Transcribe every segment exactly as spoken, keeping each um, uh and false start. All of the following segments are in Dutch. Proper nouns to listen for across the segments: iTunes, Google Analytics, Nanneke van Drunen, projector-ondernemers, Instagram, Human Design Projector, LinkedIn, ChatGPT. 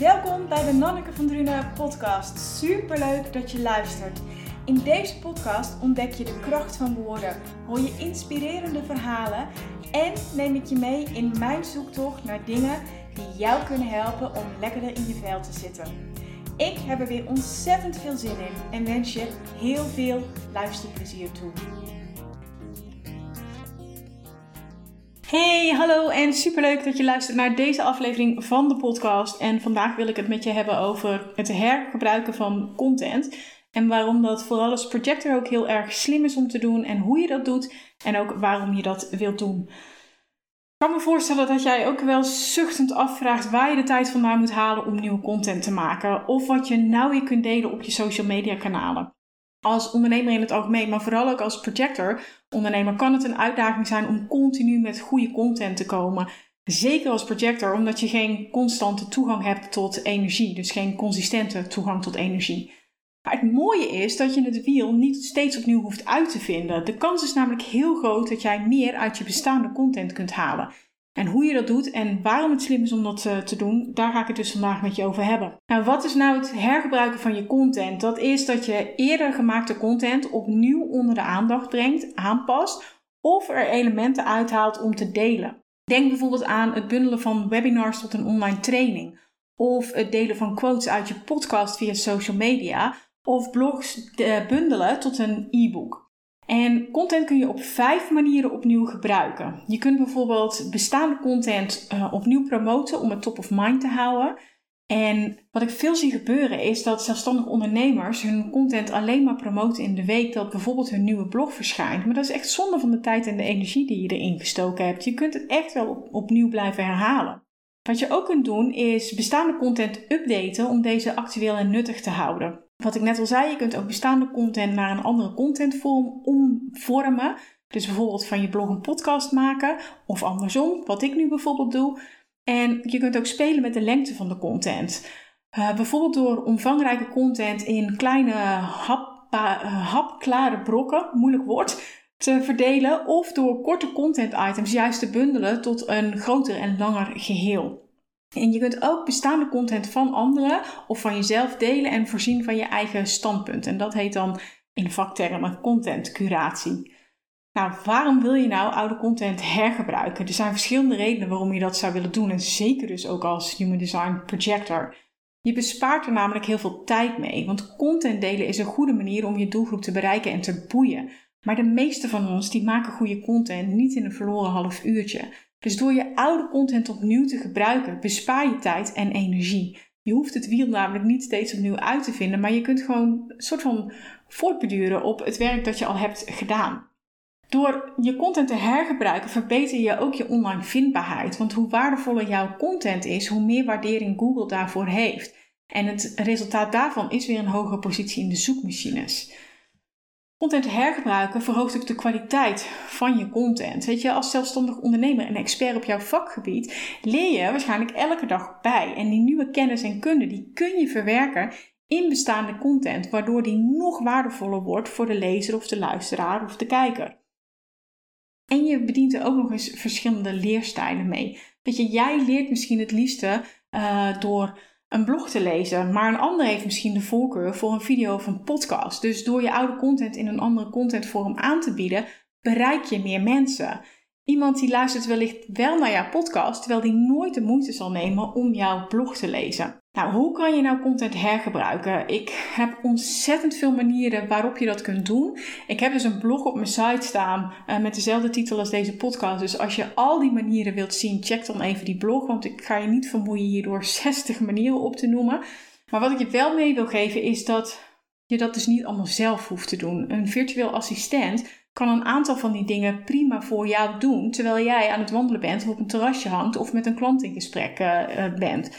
Welkom bij de Nanneke van Drunen podcast. Superleuk dat je luistert. In deze podcast ontdek je de kracht van woorden, hoor je inspirerende verhalen en neem ik je mee in mijn zoektocht naar dingen die jou kunnen helpen om lekkerder in je vel te zitten. Ik heb er weer ontzettend veel zin in en wens je heel veel luisterplezier toe. Hey, hallo en superleuk dat je luistert naar deze aflevering van de podcast. En vandaag wil ik het met je hebben over het hergebruiken van content. En waarom dat vooral als projector ook heel erg slim is om te doen en hoe je dat doet. En ook waarom je dat wilt doen. Ik kan me voorstellen dat jij ook wel zuchtend afvraagt waar je de tijd vandaan moet halen om nieuwe content te maken. Of wat je nou weer kunt delen op je social media kanalen. Als ondernemer in het algemeen, maar vooral ook als projector ondernemer kan het een uitdaging zijn om continu met goede content te komen. Zeker als projector, omdat je geen constante toegang hebt tot energie. Dus geen consistente toegang tot energie. Maar het mooie is dat je het wiel niet steeds opnieuw hoeft uit te vinden. De kans is namelijk heel groot dat jij meer uit je bestaande content kunt halen. En hoe je dat doet en waarom het slim is om dat te doen, daar ga ik het dus vandaag met je over hebben. Nou, wat is nou het hergebruiken van je content? Dat is dat je eerder gemaakte content opnieuw onder de aandacht brengt, aanpast of er elementen uithaalt om te delen. Denk bijvoorbeeld aan het bundelen van webinars tot een online training. Of het delen van quotes uit je podcast via social media. Of blogs bundelen tot een e-book. En content kun je op vijf manieren opnieuw gebruiken. Je kunt bijvoorbeeld bestaande content uh, opnieuw promoten om het top of mind te houden. En wat ik veel zie gebeuren is dat zelfstandig ondernemers hun content alleen maar promoten in de week dat bijvoorbeeld hun nieuwe blog verschijnt. Maar dat is echt zonde van de tijd en de energie die je erin gestoken hebt. Je kunt het echt wel op, opnieuw blijven herhalen. Wat je ook kunt doen is bestaande content updaten om deze actueel en nuttig te houden. Wat ik net al zei, je kunt ook bestaande content naar een andere contentvorm omvormen. Dus bijvoorbeeld van je blog een podcast maken of andersom, wat ik nu bijvoorbeeld doe. En je kunt ook spelen met de lengte van de content. Uh, bijvoorbeeld door omvangrijke content in kleine hap, uh, hapklare brokken, moeilijk woord, te verdelen. Of door korte content items juist te bundelen tot een groter en langer geheel. En je kunt ook bestaande content van anderen of van jezelf delen en voorzien van je eigen standpunt. En dat heet dan in vaktermen contentcuratie. Nou, waarom wil je nou oude content hergebruiken? Er zijn verschillende redenen waarom je dat zou willen doen en zeker dus ook als Human Design Projector. Je bespaart er namelijk heel veel tijd mee, want content delen is een goede manier om je doelgroep te bereiken en te boeien. Maar de meeste van ons die maken goede content niet in een verloren half uurtje. Dus door je oude content opnieuw te gebruiken, bespaar je tijd en energie. Je hoeft het wiel namelijk niet steeds opnieuw uit te vinden, maar je kunt gewoon een soort van voortbeduren op het werk dat je al hebt gedaan. Door je content te hergebruiken verbeter je ook je online vindbaarheid. Want hoe waardevoller jouw content is, hoe meer waardering Google daarvoor heeft. En het resultaat daarvan is weer een hogere positie in de zoekmachines. Content hergebruiken verhoogt ook de kwaliteit van je content. Weet je, als zelfstandig ondernemer en expert op jouw vakgebied leer je waarschijnlijk elke dag bij. En die nieuwe kennis en kunde die kun je verwerken in bestaande content, waardoor die nog waardevoller wordt voor de lezer of de luisteraar of de kijker. En je bedient er ook nog eens verschillende leerstijlen mee. Weet je, jij leert misschien het liefste uh, door een blog te lezen, maar een ander heeft misschien de voorkeur voor een video of een podcast. Dus door je oude content in een andere contentvorm aan te bieden, bereik je meer mensen. Iemand die luistert wellicht wel naar jouw podcast, terwijl die nooit de moeite zal nemen om jouw blog te lezen. Nou, hoe kan je nou content hergebruiken? Ik heb ontzettend veel manieren waarop je dat kunt doen. Ik heb dus een blog op mijn site staan uh, met dezelfde titel als deze podcast. Dus als je al die manieren wilt zien, check dan even die blog. Want ik ga je niet vermoeien hierdoor zestig manieren op te noemen. Maar wat ik je wel mee wil geven is dat je dat dus niet allemaal zelf hoeft te doen. Een virtueel assistent kan een aantal van die dingen prima voor jou doen, terwijl jij aan het wandelen bent of op een terrasje hangt of met een klant in gesprek uh, bent.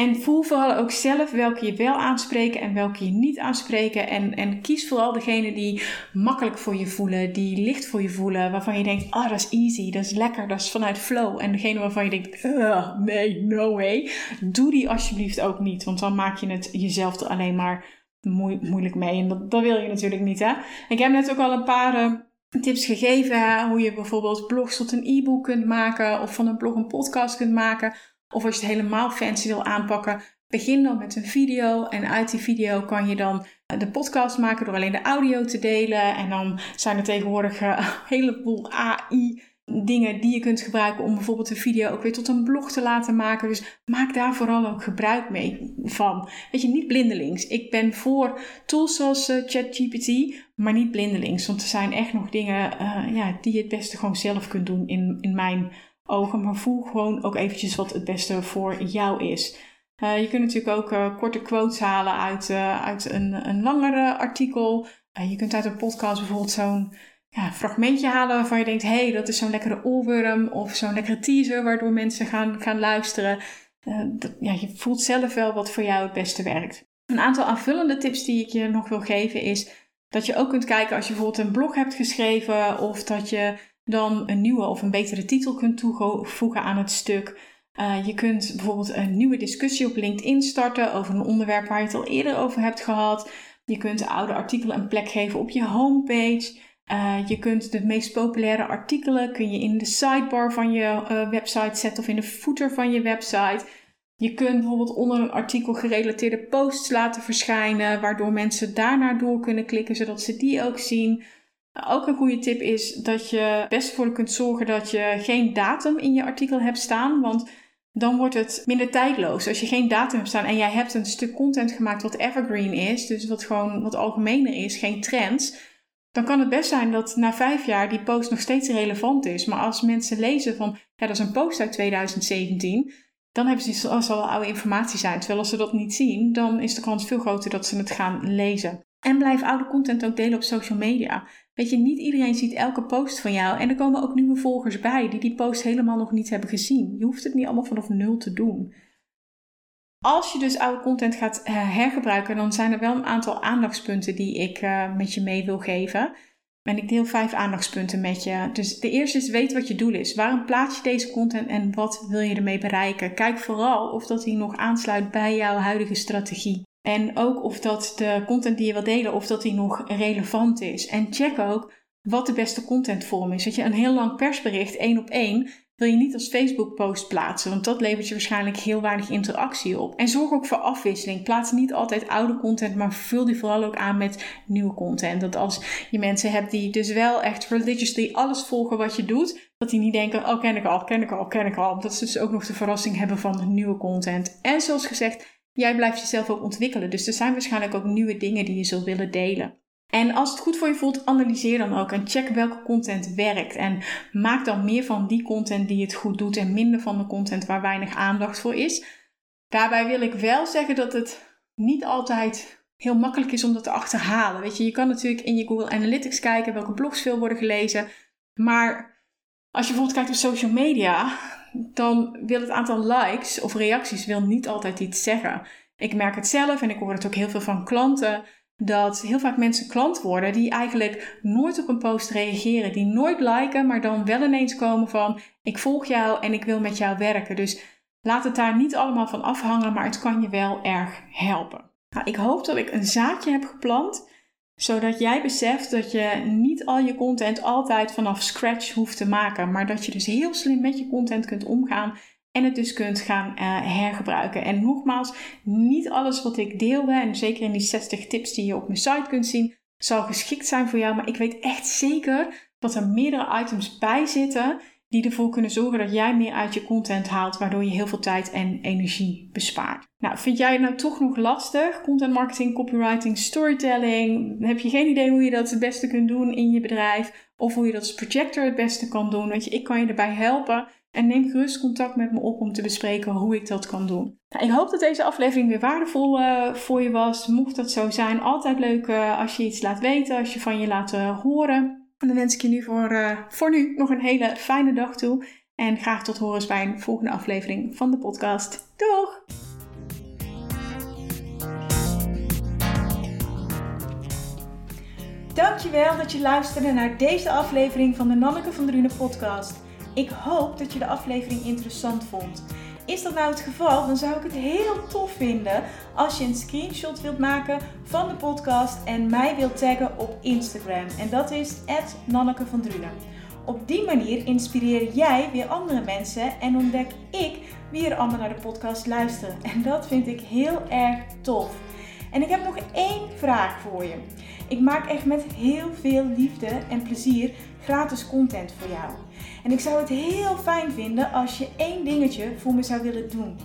En voel vooral ook zelf welke je wel aanspreken en welke je niet aanspreken. En, en kies vooral degene die makkelijk voor je voelen, die licht voor je voelen. Waarvan je denkt, ah, oh, dat is easy, dat is lekker, dat is vanuit flow. En degene waarvan je denkt, uh, nee, no way. Doe die alsjeblieft ook niet, want dan maak je het jezelf er alleen maar moe- moeilijk mee. En dat, dat wil je natuurlijk niet, hè. Ik heb net ook al een paar uh, tips gegeven, hè, hoe je bijvoorbeeld blogs tot een e-book kunt maken. Of van een blog een podcast kunt maken. Of als je het helemaal fancy wil aanpakken, Begin dan met een video en uit die video kan je dan de podcast maken door alleen de audio te delen. En dan zijn er tegenwoordig een heleboel A I dingen die je kunt gebruiken om bijvoorbeeld een video ook weer tot een blog te laten maken. Dus maak daar vooral ook gebruik mee van. Weet je, niet blindelings. Ik ben voor tools zoals uh, ChatGPT, maar niet blindelings. Want er zijn echt nog dingen uh, ja, die je het beste gewoon zelf kunt doen in, in mijn ogen. Maar voel gewoon ook eventjes wat het beste voor jou is. Uh, je kunt natuurlijk ook uh, korte quotes halen uit, uh, uit een, een langere artikel. Uh, je kunt uit een podcast bijvoorbeeld zo'n ja, fragmentje halen waarvan je denkt, hé, hey, dat is zo'n lekkere oorworm of zo'n lekkere teaser waardoor mensen gaan, gaan luisteren. Uh, dat, ja, je voelt zelf wel wat voor jou het beste werkt. Een aantal aanvullende tips die ik je nog wil geven is dat je ook kunt kijken als je bijvoorbeeld een blog hebt geschreven of dat je dan een nieuwe of een betere titel kunt toevoegen aan het stuk. Uh, je kunt bijvoorbeeld een nieuwe discussie op LinkedIn starten over een onderwerp waar je het al eerder over hebt gehad. Je kunt oude artikelen een plek geven op je homepage. Uh, je kunt de meest populaire artikelen kun je in de sidebar van je uh, website zetten of in de footer van je website. Je kunt bijvoorbeeld onder een artikel gerelateerde posts laten verschijnen, waardoor mensen daarnaar door kunnen klikken, zodat ze die ook zien. Uh, ook een goede tip is dat je best voor kunt zorgen dat je geen datum in je artikel hebt staan, want dan wordt het minder tijdloos. Als je geen datum hebt staan en jij hebt een stuk content gemaakt wat evergreen is, dus wat gewoon wat algemener is, geen trends, dan kan het best zijn dat na vijf jaar die post nog steeds relevant is. Maar als mensen lezen van, ja, dat is een post uit twintig zeventien, dan hebben ze, als het al oude informatie zijn. Terwijl als ze dat niet zien, dan is de kans veel groter dat ze het gaan lezen. En blijf oude content ook delen op social media. Weet je, niet iedereen ziet elke post van jou. En er komen ook nieuwe volgers bij die die post helemaal nog niet hebben gezien. Je hoeft het niet allemaal vanaf nul te doen. Als je dus oude content gaat hergebruiken, dan zijn er wel een aantal aandachtspunten die ik uh, met je mee wil geven. En ik deel vijf aandachtspunten met je. Dus de eerste is, weet wat je doel is. Waarom plaats je deze content en wat wil je ermee bereiken? Kijk vooral of dat die nog aansluit bij jouw huidige strategie. En ook of dat de content die je wilt delen, of dat die nog relevant is. En check ook wat de beste contentvorm is. Weet je, een heel lang persbericht, één op één, wil je niet als Facebook-post plaatsen, want dat levert je waarschijnlijk heel weinig interactie op. En zorg ook voor afwisseling. Plaats niet altijd oude content, maar vul die vooral ook aan met nieuwe content. Dat als je mensen hebt die dus wel echt religiously alles volgen wat je doet, dat die niet denken, oh, ken ik al, ken ik al, ken ik al. Dat ze dus ook nog de verrassing hebben van nieuwe content. En zoals gezegd, jij blijft jezelf ook ontwikkelen. Dus er zijn waarschijnlijk ook nieuwe dingen die je zult willen delen. En als het goed voor je voelt, analyseer dan ook en check welke content werkt. En maak dan meer van die content die het goed doet en minder van de content waar weinig aandacht voor is. Daarbij wil ik wel zeggen dat het niet altijd heel makkelijk is om dat te achterhalen. Weet je, je kan natuurlijk in je Google Analytics kijken welke blogs veel worden gelezen. Maar als je bijvoorbeeld kijkt op social media, dan wil het aantal likes of reacties wil niet altijd iets zeggen. Ik merk het zelf en ik hoor het ook heel veel van klanten, dat heel vaak mensen klant worden die eigenlijk nooit op een post reageren, die nooit liken, maar dan wel ineens komen van, ik volg jou en ik wil met jou werken. Dus laat het daar niet allemaal van afhangen, maar het kan je wel erg helpen. Nou, ik hoop dat ik een zaadje heb geplant, zodat jij beseft dat je niet al je content altijd vanaf scratch hoeft te maken, maar dat je dus heel slim met je content kunt omgaan en het dus kunt gaan uh, hergebruiken. En nogmaals, niet alles wat ik deelde, en zeker in die zestig tips die je op mijn site kunt zien, zal geschikt zijn voor jou. Maar ik weet echt zeker dat er meerdere items bij zitten die ervoor kunnen zorgen dat jij meer uit je content haalt, waardoor je heel veel tijd en energie bespaart. Nou, vind jij het nou toch nog lastig? Content marketing, copywriting, storytelling. Heb je geen idee hoe je dat het beste kunt doen in je bedrijf? Of hoe je dat als projector het beste kan doen? Weet je, ik kan je erbij helpen. En neem gerust contact met me op om te bespreken hoe ik dat kan doen. Nou, ik hoop dat deze aflevering weer waardevol uh, voor je was. Mocht dat zo zijn, altijd leuk uh, als je iets laat weten, als je van je laat uh, horen. En dan wens ik je nu voor, uh, voor nu nog een hele fijne dag toe. En graag tot horens bij een volgende aflevering van de podcast. Doeg! Dankjewel dat je luisterde naar deze aflevering van de Nanneke van Drunen podcast. Ik hoop dat je de aflevering interessant vond. Is dat nou het geval, dan zou ik het heel tof vinden als je een screenshot wilt maken van de podcast en mij wilt taggen op Instagram. En dat is at Nanneke van Drunen. Op die manier inspireer jij weer andere mensen en ontdek ik wie er allemaal naar de podcast luisteren. En dat vind ik heel erg tof. En ik heb nog één vraag voor je. Ik maak echt met heel veel liefde en plezier gratis content voor jou. En ik zou het heel fijn vinden als je één dingetje voor me zou willen doen.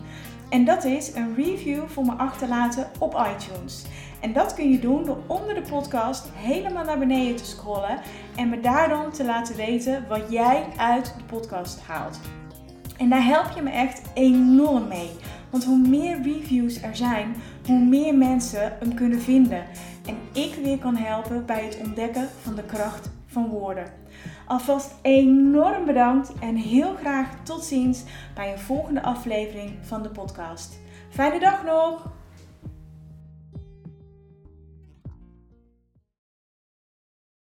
En dat is een review voor me achterlaten op iTunes. En dat kun je doen door onder de podcast helemaal naar beneden te scrollen en me daarom te laten weten wat jij uit de podcast haalt. En daar help je me echt enorm mee. Want hoe meer reviews er zijn, hoe meer mensen hem kunnen vinden. En ik weer kan helpen bij het ontdekken van de kracht van woorden. Alvast enorm bedankt en heel graag tot ziens bij een volgende aflevering van de podcast. Fijne dag nog!